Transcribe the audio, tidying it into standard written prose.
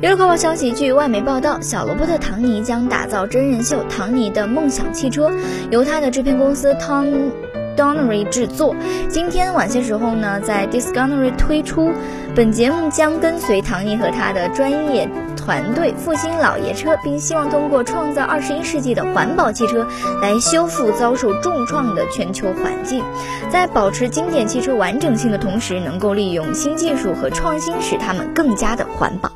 娱乐快报消息，据外媒报道，小罗伯特·唐尼将打造真人秀《唐尼的梦想汽车》，由他的制片公司 Tom Donnery 制作。今天晚些时候呢，在 Discovery 推出。本节目将跟随唐尼和他的专业团队复兴老爷车，并希望通过创造21世纪的环保汽车来修复遭受重创的全球环境，在保持经典汽车完整性的同时，能够利用新技术和创新，使它们更加的环保。